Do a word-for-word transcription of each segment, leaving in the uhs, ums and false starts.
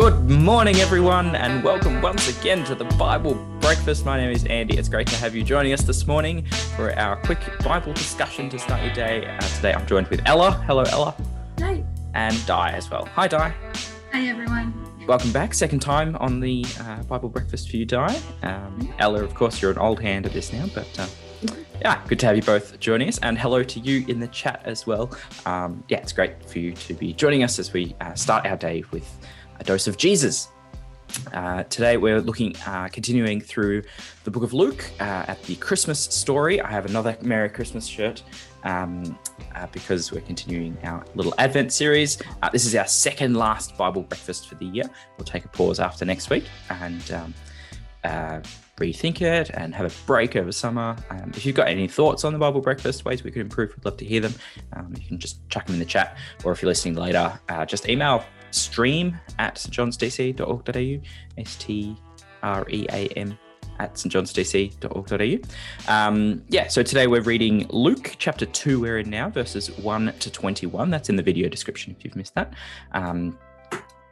Good morning, everyone, and welcome once again to the Bible Breakfast. My name is Andy. It's great to have you joining us this morning for our quick Bible discussion to start your day. Uh, today I'm joined with Ella. Hello, Ella. Hi. And Di as well. Hi, Di. Hi, everyone. Welcome back. Second time on the uh, Bible Breakfast for you, Di. Um, Ella, of course, you're an old hand at this now, but... Uh, Yeah, good to have you both joining us, and hello to you in the chat as well. Um, yeah, it's great for you to be joining us as we uh, start our day with a dose of Jesus. Uh, today we're looking, uh, continuing through the book of Luke uh, at the Christmas story. I have another Merry Christmas shirt um, uh, because we're continuing our little Advent series. Uh, this is our second last Bible breakfast for the year. We'll take a pause after next week and... Um, uh, rethink it and have a break over summer. Um, if you've got any thoughts on the Bible Breakfast, ways we could improve, we'd love to hear them. Um, you can just chuck them in the chat, or if you're listening later, uh, just email stream at st johns d c dot org dot a u, S T R E A M at st johns d c dot org dot a u. Um, yeah, so today we're reading Luke chapter two, we're in now, verses one to twenty-one. That's in the video description if you've missed that. Um,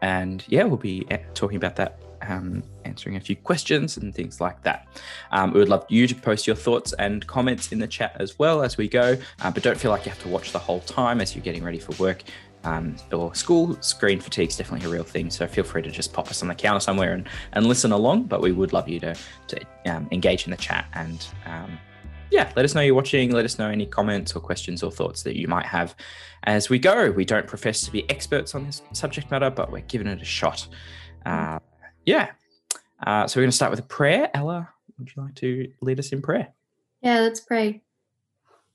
and yeah, we'll be talking about that, Um, answering a few questions and things like that. Um, we would love you to post your thoughts and comments in the chat as well as we go, uh, but don't feel like you have to watch the whole time as you're getting ready for work um, or school. Screen fatigue is definitely a real thing, so feel free to just pop us on the counter somewhere and, and listen along, but we would love you to, to um, engage in the chat and um, yeah, let us know you're watching. Let us know any comments or questions or thoughts that you might have as we go. We don't profess to be experts on this subject matter, but we're giving it a shot. Uh, Yeah. Uh, so we're going to start with a prayer. Ella, would you like to lead us in prayer? Yeah, let's pray.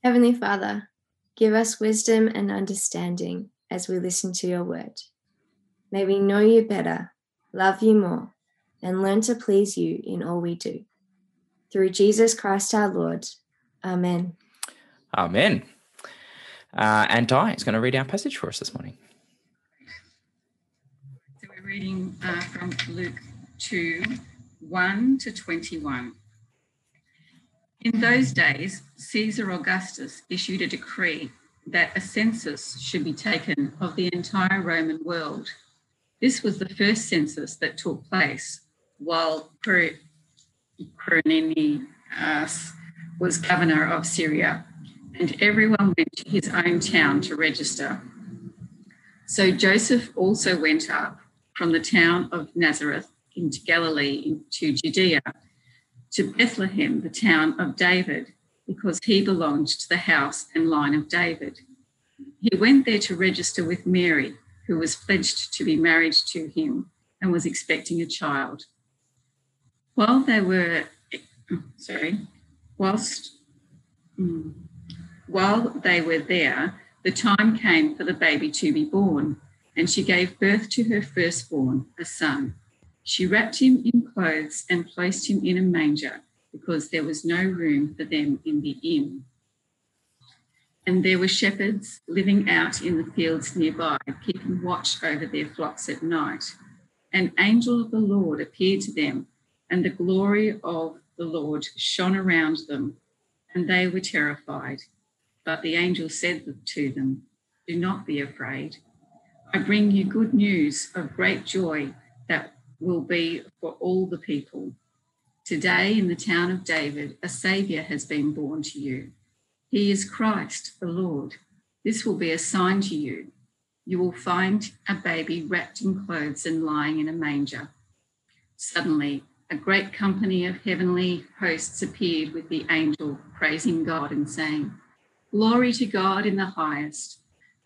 Heavenly Father, give us wisdom and understanding as we listen to your word. May we know you better, love you more, and learn to please you in all we do. Through Jesus Christ our Lord. Amen. Amen. Uh, and Di is going to read our passage for us this morning. Reading uh, from Luke two, one to twenty-one. In those days, Caesar Augustus issued a decree that a census should be taken of the entire Roman world. This was the first census that took place while Quirinius was governor of Syria, and everyone went to his own town to register. So Joseph also went up from the town of Nazareth into Galilee, into Judea, to Bethlehem, the town of David, because he belonged to the house and line of David. He went there to register with Mary, who was pledged to be married to him and was expecting a child. While they were, sorry, whilst, while they were there, the time came for the baby to be born. And she gave birth to her firstborn, a son. She wrapped him in clothes and placed him in a manger because there was no room for them in the inn. And there were shepherds living out in the fields nearby, keeping watch over their flocks at night. An angel of the Lord appeared to them, and the glory of the Lord shone around them, and they were terrified. But the angel said to them, "Do not be afraid. I bring you good news of great joy that will be for all the people. Today in the town of David, a Saviour has been born to you. He is Christ the Lord. This will be a sign to you. You will find a baby wrapped in clothes and lying in a manger." Suddenly, a great company of heavenly hosts appeared with the angel, praising God and saying, "Glory to God in the highest,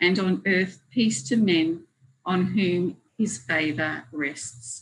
and on earth peace to men on whom his favour rests."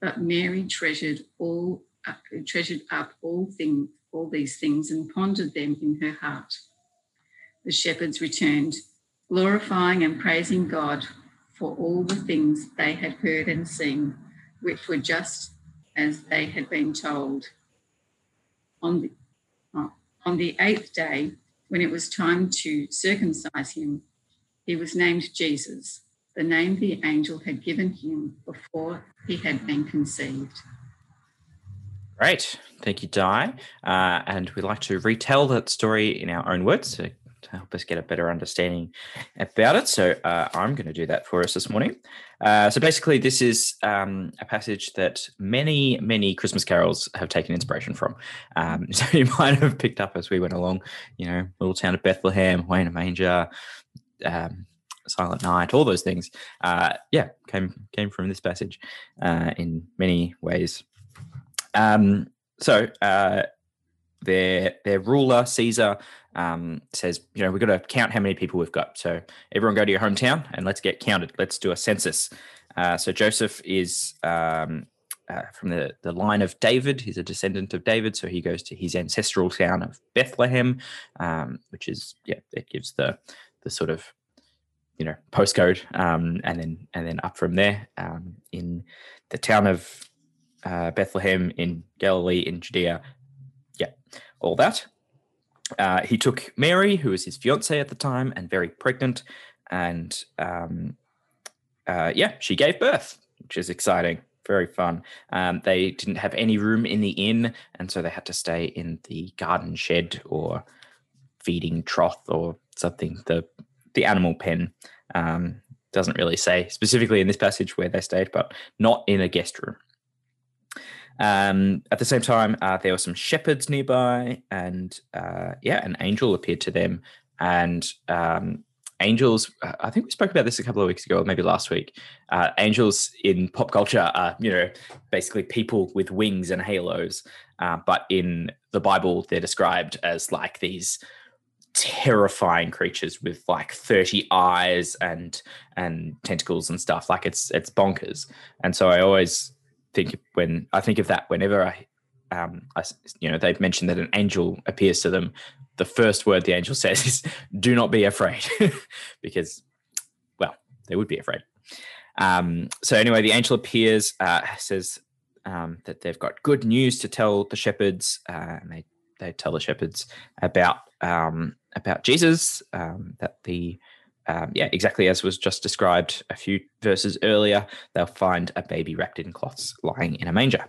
But Mary treasured all uh, treasured up all things, all these things, and pondered them in her heart. The shepherds returned, glorifying and praising God for all the things they had heard and seen, which were just as they had been told. On the, oh, on the eighth day, when it was time to circumcise him, he was named Jesus, the name the angel had given him before he had been conceived. Great. Thank you, Di. Uh, and we'd like to retell that story in our own words to, to help us get a better understanding about it. So uh, I'm going to do that for us this morning. Uh, so basically, this is um, a passage that many, many Christmas carols have taken inspiration from. Um, so you might have picked up as we went along, you know, Little Town of Bethlehem, Away in a Manger, um, Silent Night, all those things. Uh, yeah, came came from this passage uh, in many ways. Um, so uh, their their ruler, Caesar, um, says, you know, we've got to count how many people we've got. So everyone go to your hometown and let's get counted. Let's do a census. Uh, so Joseph is um, uh, from the, the line of David. He's a descendant of David. So he goes to his ancestral town of Bethlehem, um, which is, yeah, it gives the the sort of, you know, postcode, um, and then and then up from there um, in the town of Uh, Bethlehem in Galilee, in Judea, yeah, all that. Uh, he took Mary, who was his fiancée at the time and very pregnant, and um, uh, yeah, she gave birth, which is exciting, very fun. Um, they didn't have any room in the inn, and so they had to stay in the garden shed or feeding trough or something, the, the animal pen. Um, doesn't really say specifically in this passage where they stayed, but not in a guest room. Um, at the same time, uh, there were some shepherds nearby, and uh, yeah, an angel appeared to them. And um, angels, I think we spoke about this a couple of weeks ago, or maybe last week. Uh, angels in pop culture are, you know, basically people with wings and halos. Uh, but in the Bible, they're described as like these terrifying creatures with like thirty eyes and and tentacles and stuff. Like it's it's bonkers. And so I always. Think when I think of that, whenever I, um, I, you know, they've mentioned that an angel appears to them, the first word the angel says is, "Do not be afraid," because, well, they would be afraid. Um, so anyway, the angel appears, uh, says um, that they've got good news to tell the shepherds, uh, and they they tell the shepherds about um, about Jesus, um, that the Um, yeah, exactly as was just described a few verses earlier, they'll find a baby wrapped in cloths lying in a manger.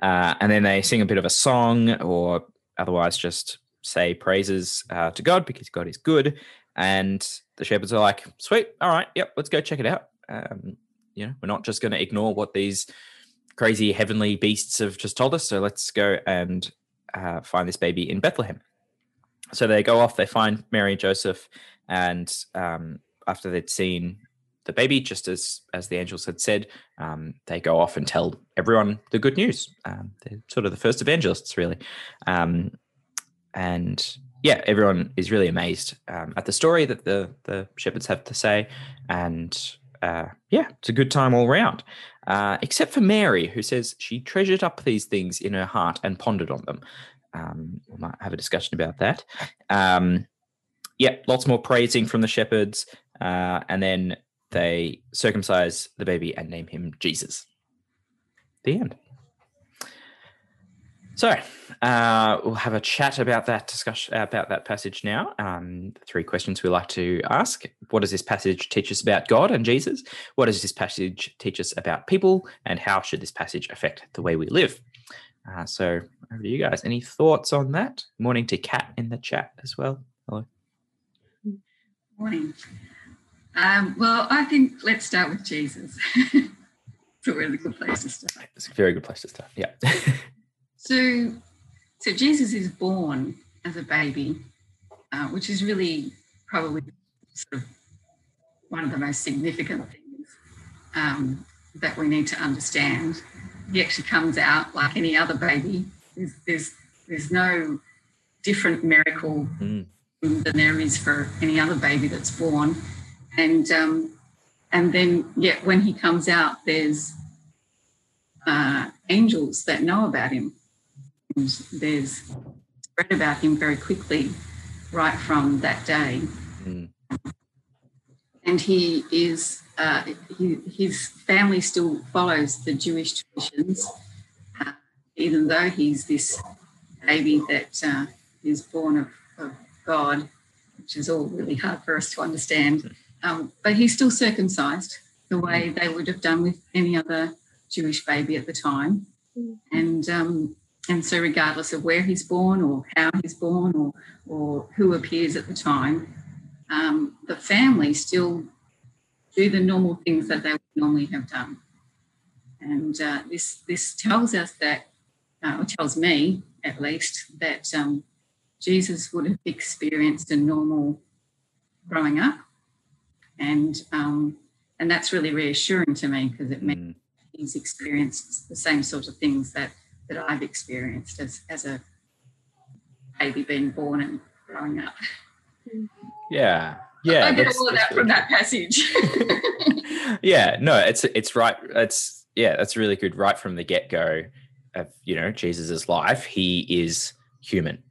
Uh, and then they sing a bit of a song or otherwise just say praises uh, to God because God is good. And the shepherds are like, sweet, all right, yep, let's go check it out. Um, you know, we're not just going to ignore what these crazy heavenly beasts have just told us. So let's go and uh, find this baby in Bethlehem. So they go off, they find Mary and Joseph, and um, after they'd seen the baby, just as as the angels had said, um, they go off and tell everyone the good news. Um, they're sort of the first evangelists, really. Um, and, yeah, everyone is really amazed um, at the story that the, the shepherds have to say. And, uh, yeah, it's a good time all around, uh, except for Mary, who says she treasured up these things in her heart and pondered on them. Um, we might have a discussion about that. Um, yeah, lots more praising from the shepherds. Uh, and then they circumcise the baby and name him Jesus. The end. So uh, we'll have a chat about that discussion, about that passage now. Um, three questions we like to ask. What does this passage teach us about God and Jesus? What does this passage teach us about people? And how should this passage affect the way we live? Uh, so over to you guys. Any thoughts on that? Morning to Kat in the chat as well. Hello. Morning. Um, well, I think let's start with Jesus. It's a really good place to start. It's a very good place to start, yeah. so, so Jesus is born as a baby, uh, which is really probably sort of one of the most significant things um, that we need to understand. He actually comes out like any other baby. There's there's, there's no different miracle mm. than there is for any other baby that's born. And um, and then, yeah, when he comes out, there's uh, angels that know about him. And there's spread about him very quickly right from that day. Mm. and he is uh, he, his family still follows the Jewish traditions, uh, even though he's this baby that uh, is born of, of God, which is all really hard for us to understand. Um, but he's still circumcised the way they would have done with any other Jewish baby at the time. And um, and so regardless of where he's born or how he's born or, or who appears at the time, um, the family still do the normal things that they would normally have done. And uh, this this tells us that, uh, or tells me at least, that um, Jesus would have experienced a normal growing up. And um, and that's really reassuring to me, because it means mm. he's experienced the same sort of things that, that I've experienced as, as a baby being born and growing up. Yeah. Yeah. I get all of that from that passage. Yeah, no, it's it's right. It's yeah, that's really good. Right from the get-go of, you know, Jesus's life, he is human.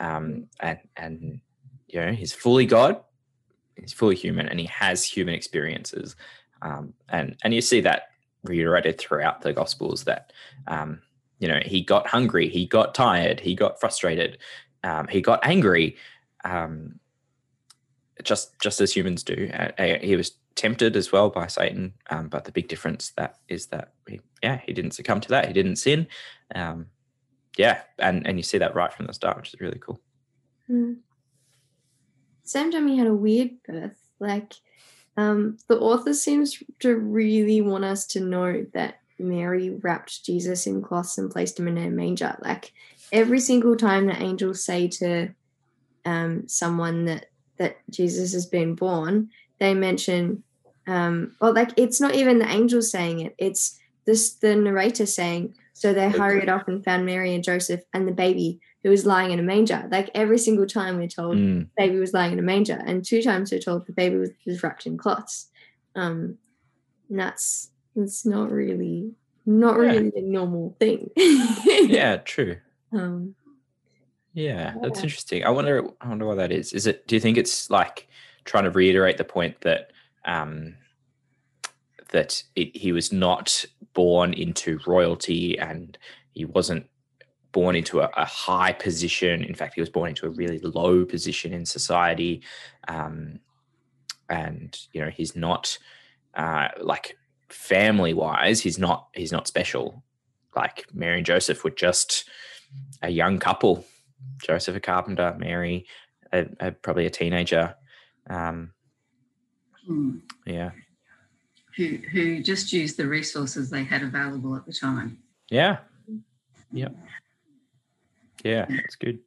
Um and and you know, he's fully God, he's fully human, and he has human experiences. Um and and you see that reiterated throughout the Gospels, that um you know, he got hungry, he got tired, he got frustrated, um he got angry, um just just as humans do. Uh, he was tempted as well by Satan, um but the big difference that is that he, yeah he didn't succumb to that, he didn't sin. um Yeah, and, and you see that right from the start, which is really cool. Mm. Sam Dummy had a weird birth. Like, um, the author seems to really want us to know that Mary wrapped Jesus in cloths and placed him in a manger. Like, every single time the angels say to um, someone that, that Jesus has been born, they mention, um, well, like, it's not even the angels saying it. It's this the narrator saying, "So they hurried off and found Mary and Joseph and the baby who was lying in a manger." Like, every single time we're told mm. the baby was lying in a manger, and two times we're told the baby was, was wrapped in cloths. Um, and that's, that's not really, not yeah. really a normal thing. Yeah, true. Um, yeah, that's yeah. interesting. I wonder, I wonder why that is. Is it, do you think it's like trying to reiterate the point that, um, that it, he was not born into royalty, and he wasn't born into a, a high position. In fact, he was born into a really low position in society. Um, and, you know, he's not uh, like family wise, he's not, he's not special. Like, Mary and Joseph were just a young couple, Joseph, a carpenter, Mary, a, a, probably a teenager. Um, mm. Yeah. Who, who just used the resources they had available at the time. Yeah. Yep. Yeah, that's good.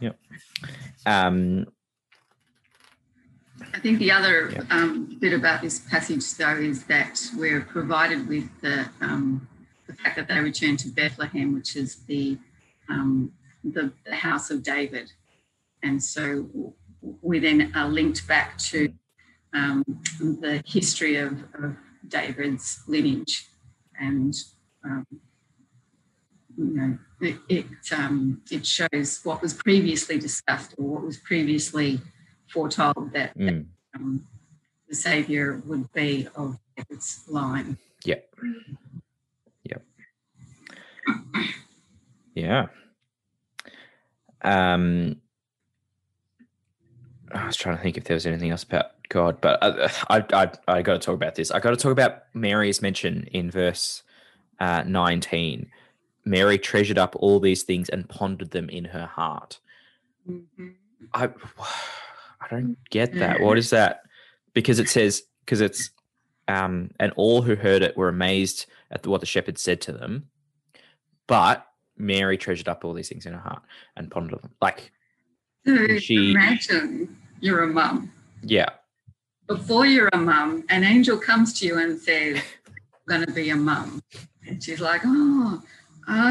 Yep. Um, I think the other yeah. um, bit about this passage, though, is that we're provided with the, um, the fact that they returned to Bethlehem, which is the, um, the, the house of David. And so we then are linked back to Um, the history of, of David's lineage, and um, you know, it it, um, it shows what was previously discussed, or what was previously foretold, that, mm. that um, the Saviour would be of David's line. Yep. Yep. Yeah. Um, I was trying to think if there was anything else about God, but I I I, I got to talk about this. I got to talk about Mary's mention in verse uh, nineteen. Mary treasured up all these things and pondered them in her heart. Mm-hmm. I I don't get that. What is that? Because it says, because it's um and all who heard it were amazed at what the shepherds said to them, but Mary treasured up all these things in her heart and pondered them. Like, so she, imagine you're a mum. Yeah. Before you're a mum, an angel comes to you and says, "I'm going to be a mum." And she's like, "Oh,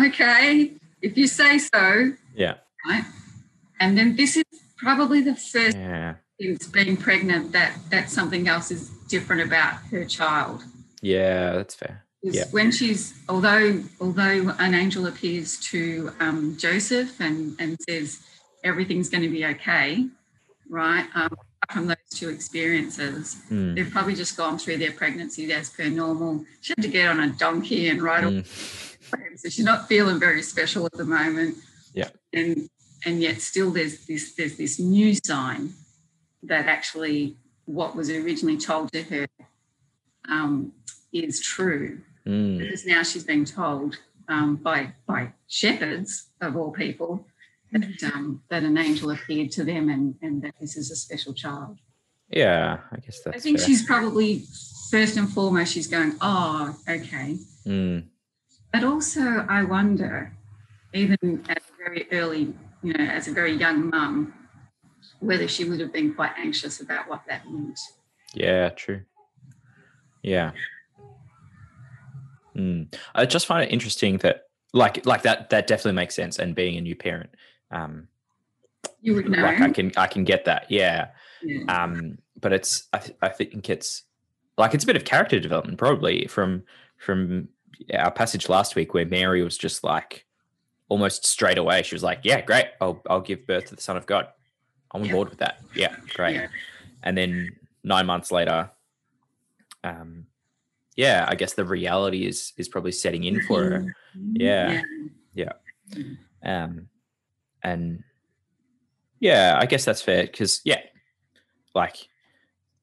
okay, if you say so." Yeah. Right? And then this is probably the first yeah. thing, being pregnant, that, that something else is different about her child. Yeah, that's fair. Yeah. When she's, although although an angel appears to um, Joseph and, and says everything's going to be okay, right, um, from those two experiences. Mm. They've probably just gone through their pregnancy as per normal. She had to get on a donkey and ride mm. all so she's not feeling very special at the moment. Yeah. And and yet still there's this there's this new sign that actually what was originally told to her um, is true. Mm. Because now she's being told um, by by shepherds of all people that um, that an angel appeared to them and, and that this is a special child. Yeah, I guess that's I think fair. She's probably, first and foremost, she's going, oh, okay. Mm. But also I wonder, even at very early, you know, as a very young mum, whether she would have been quite anxious about what that meant. Yeah, true. Yeah. Mm. I just find it interesting that, like, like that that definitely makes sense. And being a new parent, um, you would know. Like I can I can get that. Yeah. yeah. Um, but it's I, th- I think it's like it's a bit of character development probably from from our passage last week where Mary was just like almost straight away. She was like, "Yeah, great. I'll I'll give birth to the Son of God. I'm on yeah. board with that. Yeah, great." Yeah. And then nine months later, um. Yeah, I guess the reality is is probably setting in for her. Yeah, yeah, yeah. Um, and yeah, I guess that's fair because yeah, like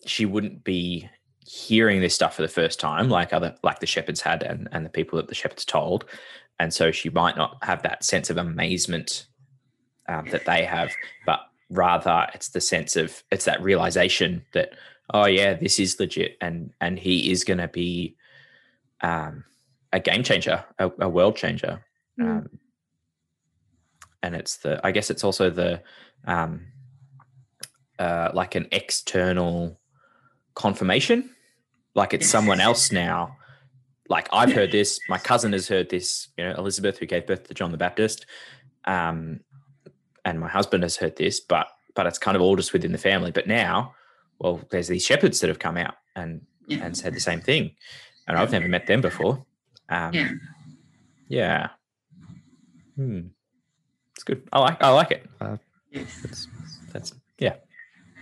she wouldn't be hearing this stuff for the first time, like other like the shepherds had and and the people that the shepherds told, and so she might not have that sense of amazement um, that they have, but rather it's the sense of it's that realization that, oh yeah, this is legit, and and he is going to be um, a game changer, a, a world changer. Mm. Um, and it's the, I guess it's also the um, uh, like an external confirmation, like it's yes. someone else now. Like I've heard this, my cousin has heard this, you know, Elizabeth who gave birth to John the Baptist, um, and my husband has heard this, but but it's kind of all just within the family. But now, well, there's these shepherds that have come out and, yeah. and said the same thing, and I've never met them before. Um, yeah, yeah, hmm. It's good. I like. I like it. Uh, yes. that's, that's yeah.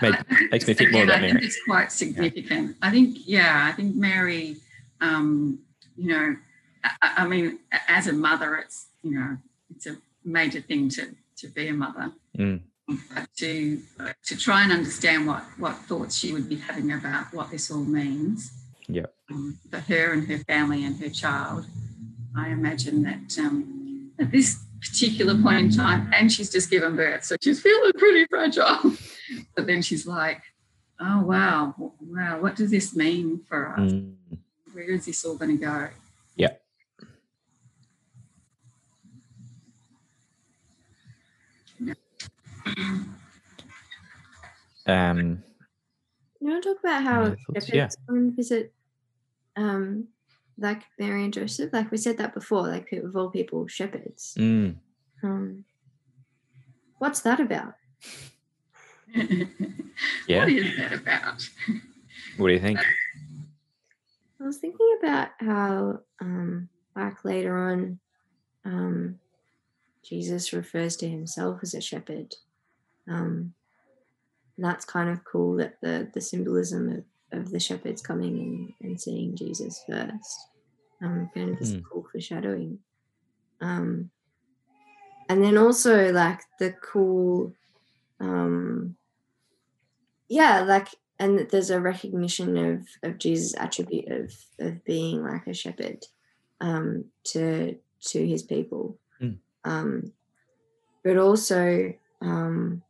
Made, makes me think more about Mary. I think it's quite significant. Yeah. I think yeah. I think Mary. Um, you know, I, I mean, as a mother, it's you know, it's a major thing to to be a mother. Mm. to to try and understand what, what thoughts she would be having about what this all means yeah. um, for her and her family and her child. I imagine that um, at this particular point in time, and she's just given birth, so she's feeling pretty fragile. But then she's like, oh, wow, wow, what does this mean for us? Mm. Where is this all going to go? Yeah. Um, you want to talk about how shepherds yeah. go and visit, um, like Mary and Joseph? Like we said that before, like of all people, shepherds. Mm. Um, what's that about? yeah. What is that about? What do you think? I was thinking about how, um, like later on, um, Jesus refers to himself as a shepherd. Um, and that's kind of cool that the, the symbolism of, of the shepherds coming and, and seeing Jesus first. Um, kind of this mm. cool foreshadowing. Um, and then also like the cool, um, yeah, like, and there's a recognition of, of Jesus' attribute of, of being like a shepherd um, to, to his people. Mm. Um, but also, um,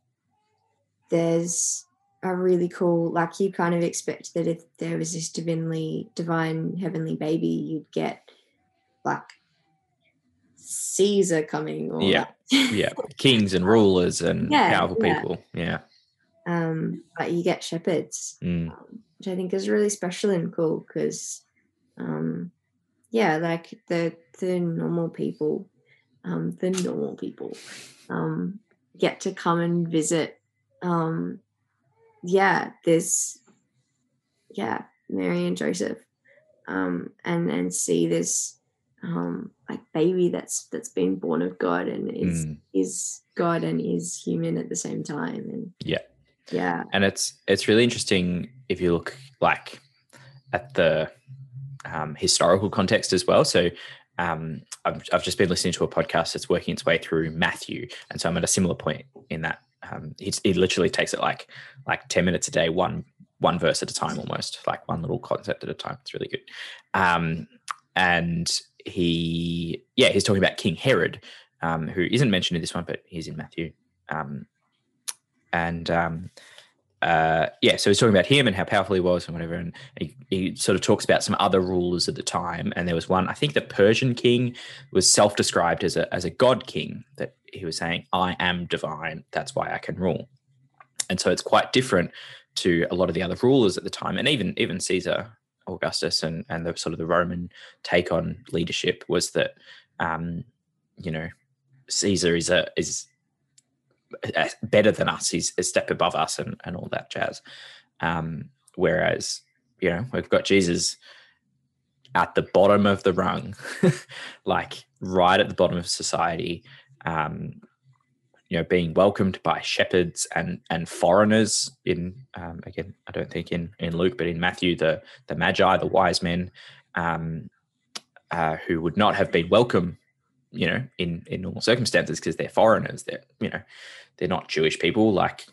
there's a really cool, like you kind of expect that if there was this divinely, divine heavenly baby, you'd get like Caesar coming. Or yeah, like. yeah, kings and rulers and yeah, powerful yeah. people. Yeah, um, but you get shepherds, mm. um, which I think is really special and cool because, um, yeah, like the the normal people, um, the normal people, um, get to come and visit. Um, yeah, this, yeah, Mary and Joseph, um, and and see this, um, like baby that's that's been born of God and is mm. is God and is human at the same time, and yeah, Yeah. And it's it's really interesting if you look like at the um, historical context as well. So um, I've, I've just been listening to a podcast that's working its way through Matthew. And so I'm at a similar point in that um, he, he literally takes it like like ten minutes a day, one one verse at a time almost, like one little concept at a time. It's really good. Um, and he, yeah, he's talking about King Herod, um, who isn't mentioned in this one, but he's in Matthew. Um, and um, uh, yeah, so he's talking about him and how powerful he was and whatever. And he, he sort of talks about some other rulers at the time. And there was one, I think the Persian king was self-described as a, as a God king, that he was saying, I am divine. That's why I can rule. And so it's quite different to a lot of the other rulers at the time. And even, even Caesar Augustus and, and the sort of the Roman take on leadership was that, um, you know, Caesar is a, is, better than us, he's a step above us and, and all that jazz. Um, whereas, you know, we've got Jesus at the bottom of the rung, like right at the bottom of society, um, you know, being welcomed by shepherds and and foreigners in, um, again, I don't think in, in Luke, but in Matthew, the, the Magi, the wise men, um, uh, who would not have been welcomed, you know, in, in normal circumstances, because they're foreigners, they're, you know, they're not Jewish people. Like,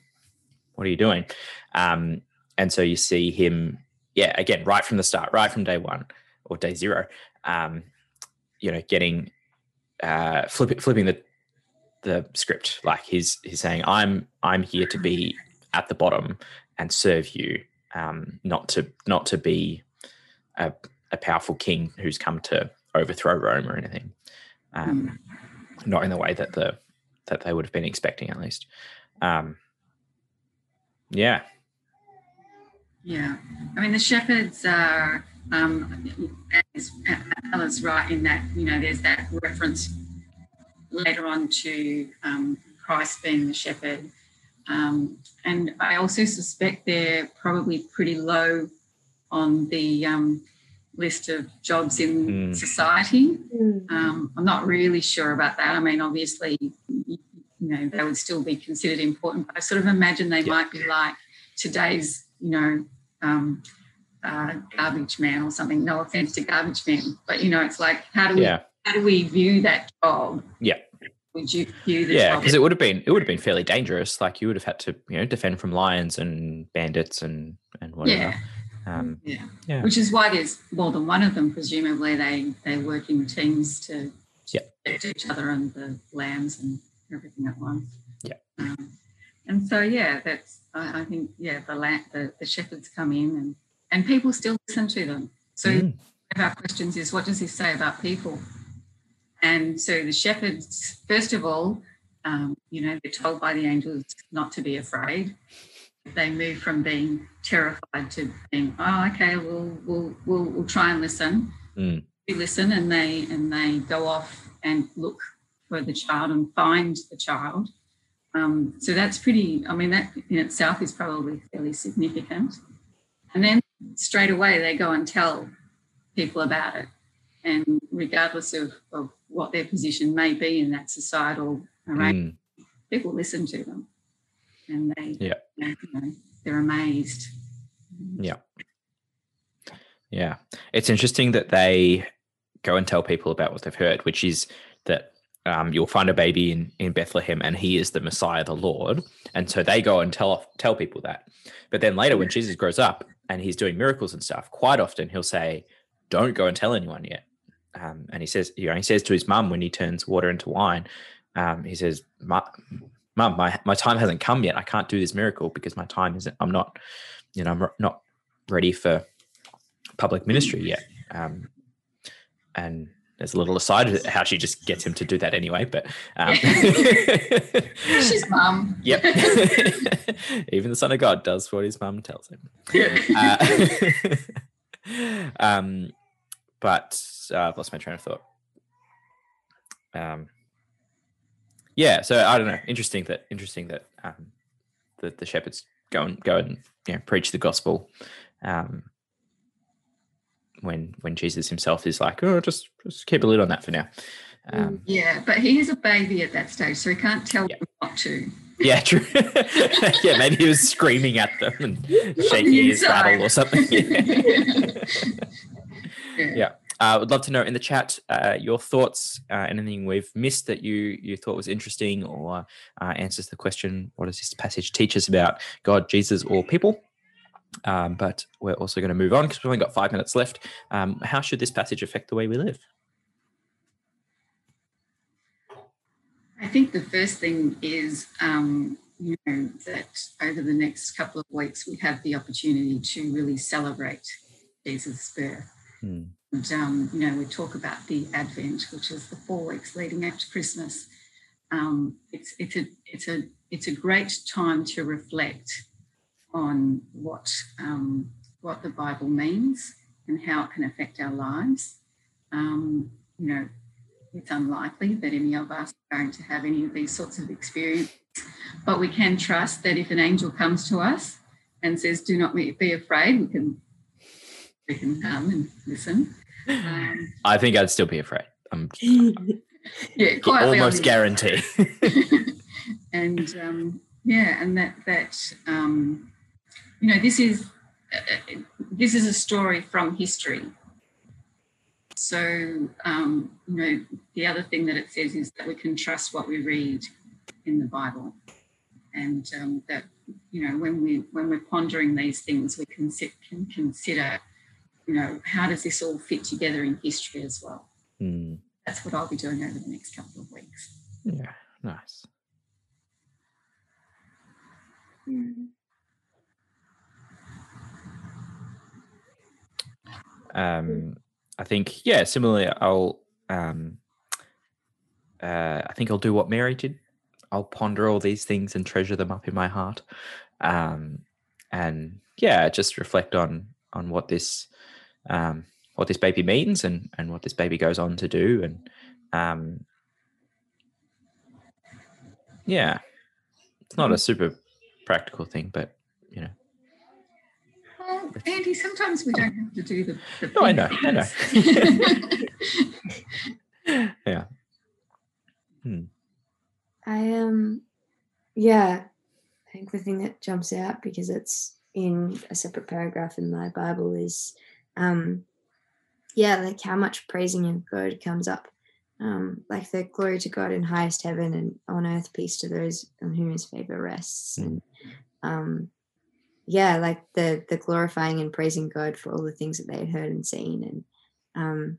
what are you doing? Um, and so you see him, yeah, again, right from the start, right from day one or day zero, um, you know, getting, uh, flip, flipping the, the script. Like he's, he's saying, I'm, I'm here to be at the bottom and serve you, um, not to, not to be a, a powerful king who's come to overthrow Rome or anything. Um, not in the way that the that they would have been expecting, at least. Um, yeah. Yeah. I mean, the shepherds are, um, as Ella's right in that, you know, there's that reference later on to um, Christ being the shepherd. Um, and I also suspect they're probably pretty low on the um list of jobs in mm. society. Mm. Um, I'm not really sure about that. I mean, obviously, you know, they would still be considered important, but I sort of imagine they yeah. might be like today's, you know, um, uh, garbage man or something. No offence to garbage men, but, you know, it's like, how do we yeah. how do we view that job? Yeah. Would you view the yeah, job? Yeah, because it would have been it would have been fairly dangerous. Like you would have had to, you know, defend from lions and bandits and, and whatever. Yeah. Um, yeah. yeah, which is why there's more than one of them. Presumably, they, they work in teams to protect yep. each other and the lambs and everything at once. Yeah, um, and so yeah, that's I, I think yeah the, la- the the shepherds come in and, and people still listen to them. So mm. one of our questions is, what does he say about people? And so the shepherds, first of all, um, you know, they're told by the angels not to be afraid. They move from being terrified to being, oh, okay, we'll we'll we'll, we'll try and listen. Mm. We listen, and they and they go off and look for the child and find the child. Um, so that's pretty. I mean, that in itself is probably fairly significant. And then straight away they go and tell people about it, and regardless of, of what their position may be in that societal arrangement, mm. people listen to them. And they, yeah. you know, they're amazed. Yeah. Yeah. It's interesting that they go and tell people about what they've heard, which is that um, you'll find a baby in, in Bethlehem and he is the Messiah, the Lord. And so they go and tell tell people that. But then later when Jesus grows up and he's doing miracles and stuff, quite often he'll say, don't go and tell anyone yet. Um, and he says, you know, he says to his mum when he turns water into wine, um, he says, Mum, my, my time hasn't come yet. I can't do this miracle because my time isn't, I'm not, you know, I'm re- not ready for public ministry yet. Um, and there's a little aside of how she just gets him to do that anyway, but. Um, She's mum. Yep. Even the Son of God does what his mum tells him. Uh, um, but uh, I've lost my train of thought. Um. Yeah, so I don't know. Interesting that interesting that um, the the shepherds go and go and you know, preach the gospel, um, when when Jesus himself is like, oh, just just keep a lid on that for now. Um, yeah, but he is a baby at that stage, so he can't tell yeah. them not to. Yeah, true. Yeah, maybe he was screaming at them and shaking his rattle or something. Yeah. Yeah. I uh, would love to know in the chat uh, your thoughts, uh, anything we've missed that you, you thought was interesting or uh, answers the question, what does this passage teach us about God, Jesus, or people? Um, but we're also going to move on because we've only got five minutes left. Um, how should this passage affect the way we live? I think the first thing is um, you know, that over the next couple of weeks we have the opportunity to really celebrate Jesus' birth. Hmm. And, um, you know, we talk about the Advent, which is the four weeks leading up to Christmas. Um, it's it's a it's a it's a great time to reflect on what um, what the Bible means and how it can affect our lives. Um, you know, it's unlikely that any of us are going to have any of these sorts of experiences, but we can trust that if an angel comes to us and says, "Do not be afraid," we can. We can come and listen. Um, I think I'd still be afraid. I'm yeah, quite almost guarantee. And um, yeah, and that that um, you know, this is uh, this is a story from history. So um, you know, the other thing that it says is that we can trust what we read in the Bible, and um, that you know, when we when we're pondering these things, we can sit, can consider. You know, how does this all fit together in history as well? Mm. That's what I'll be doing over the next couple of weeks. Yeah, nice. Mm. Um, I think, yeah, similarly, I'll, um, uh, I think I'll do what Mary did. I'll ponder all these things and treasure them up in my heart. Um, and yeah, just reflect on, on what this, um what this baby means and and what this baby goes on to do, and um yeah, it's not a super practical thing, but you know, well, Andy, sometimes we don't have to do the, the no, I know, I know. Yeah. hmm. I am um, yeah I think the thing that jumps out, because it's in a separate paragraph in my Bible, is um yeah like how much praising of God comes up, um like the glory to God in highest heaven and on earth peace to those on whom his favor rests. And um yeah like the the glorifying and praising God for all the things that they had heard and seen. And um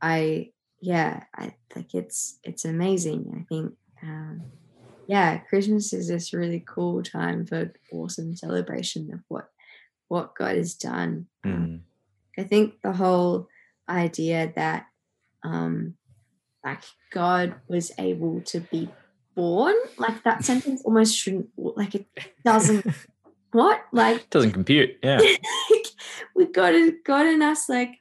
I yeah I like it's it's amazing. I think um yeah, Christmas is this really cool time for awesome celebration of what what God has done. Mm. Um, I think the whole idea that um, like God was able to be born, like that sentence almost shouldn't, like it doesn't what like it doesn't compute. Yeah, like, we God God and us like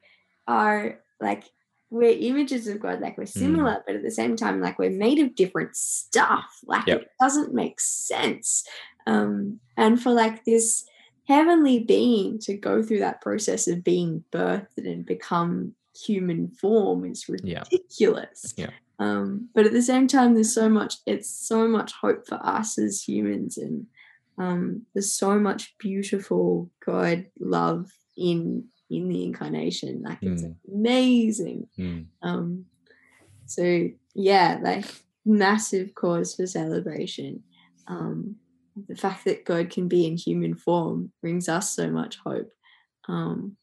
are like. We're images of God, like we're similar, mm. but at the same time, like we're made of different stuff. Like yep. It doesn't make sense. Um, and for like this heavenly being to go through that process of being birthed and become human form is ridiculous. Yeah. Yeah. Um, but at the same time, there's so much, it's so much hope for us as humans. And um, there's so much beautiful God love in in the incarnation, like it's mm. amazing. Mm. Um, so yeah, like massive cause for celebration. Um, the fact that God can be in human form brings us so much hope. Um,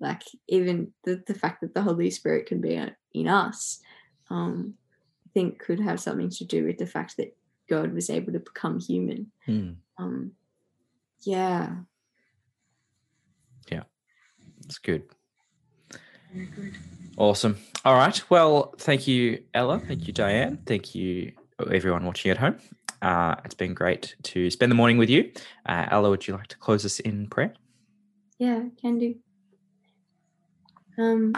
like even the, the fact that the Holy Spirit can be in us, um, I think could have something to do with the fact that God was able to become human. Mm. Um, yeah. That's good. Very good. Awesome. All right. Well, thank you, Ella. Thank you, Diane. Thank you, everyone watching at home. Uh, it's been great to spend the morning with you. Uh, Ella, would you like to close us in prayer? Yeah, can do. Um,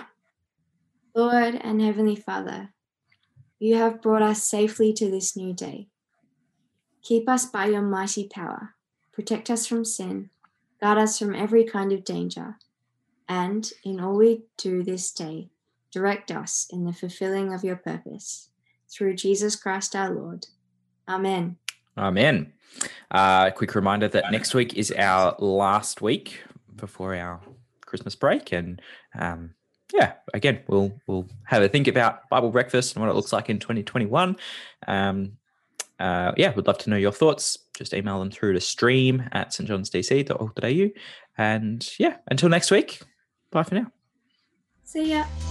Lord and Heavenly Father, you have brought us safely to this new day. Keep us by your mighty power. Protect us from sin. Guard us from every kind of danger. And in all we do this day, direct us in the fulfilling of your purpose. Through Jesus Christ our Lord. Amen. Amen. Uh, quick reminder that next week is our last week before our Christmas break. And um, yeah, again, we'll we'll have a think about Bible breakfast and what it looks like in twenty twenty-one. Um, uh, yeah, we'd love to know your thoughts. Just email them through to stream at st johns d c dot org dot a u. And yeah, until next week, bye for now. See ya.